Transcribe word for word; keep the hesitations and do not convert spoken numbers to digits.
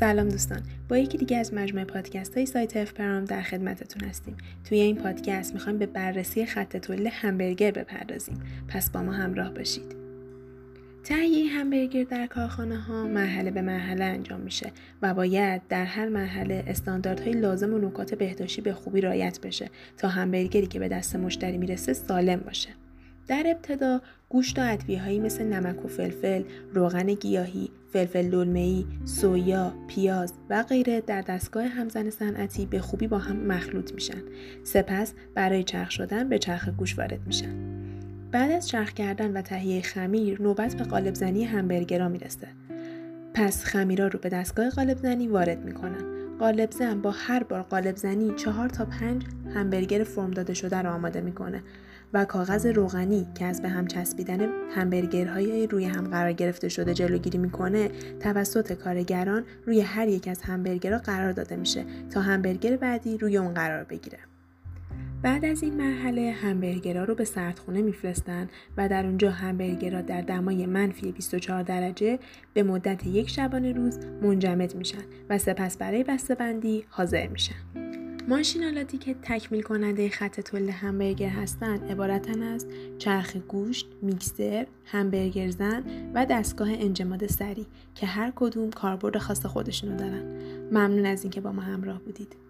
سلام دوستان، با یکی دیگه از مجموعه پادکست‌های سایت افپرام در خدمتتون هستیم. توی این پادکست می‌خوایم به بررسی خط تولید همبرگر بپردازیم. پس با ما همراه باشید. تهیه همبرگر در کارخانه‌ها مرحله به مرحله انجام میشه و باید در هر مرحله استانداردهای لازم و نکات بهداشتی به خوبی رعایت بشه تا همبرگری که به دست مشتری میرسه سالم باشه. در ابتدا گوشت و ادویه‌هایی مثل نمک و فلفل، روغن گیاهی، فلفل دلمه‌ای، سویا، پیاز و غیره در دستگاه همزن صنعتی به خوبی با هم مخلوط میشن. سپس برای چرخ شدن به چرخ گوشت وارد میشن. بعد از چرخ کردن و تهیه خمیر، نوبت به قالب زنی همبرگرها میرسه. پس خمیرها رو به دستگاه قالب زنی وارد میکنن. قالب زن با هر بار قالب زنی چهار تا پنج همبرگر فرم داده شده رو آماده میکنه و کاغذ روغنی که از به هم چسبیدن همبرگرهای روی هم قرار گرفته شده جلوگیری میکنه، توسط کارگران روی هر یک از همبرگرها قرار داده میشه تا همبرگر بعدی روی اون قرار بگیره. بعد از این مرحله همبرگرها رو به سردخونه میفرستن و در اونجا همبرگرها در دمای منفی بیست و چهار درجه به مدت یک شبانه روز منجمد میشن و سپس برای بسته‌بندی حاضر میشن. ماشین‌آلاتی که تکمیل کننده خط تولید همبرگر هستند عبارتن از چرخ گوشت، میکسر، همبرگر زن و دستگاه انجماد سریع که هر کدوم کاربرد خاص خودشونو دارن. ممنون از اینکه با ما همراه بودید.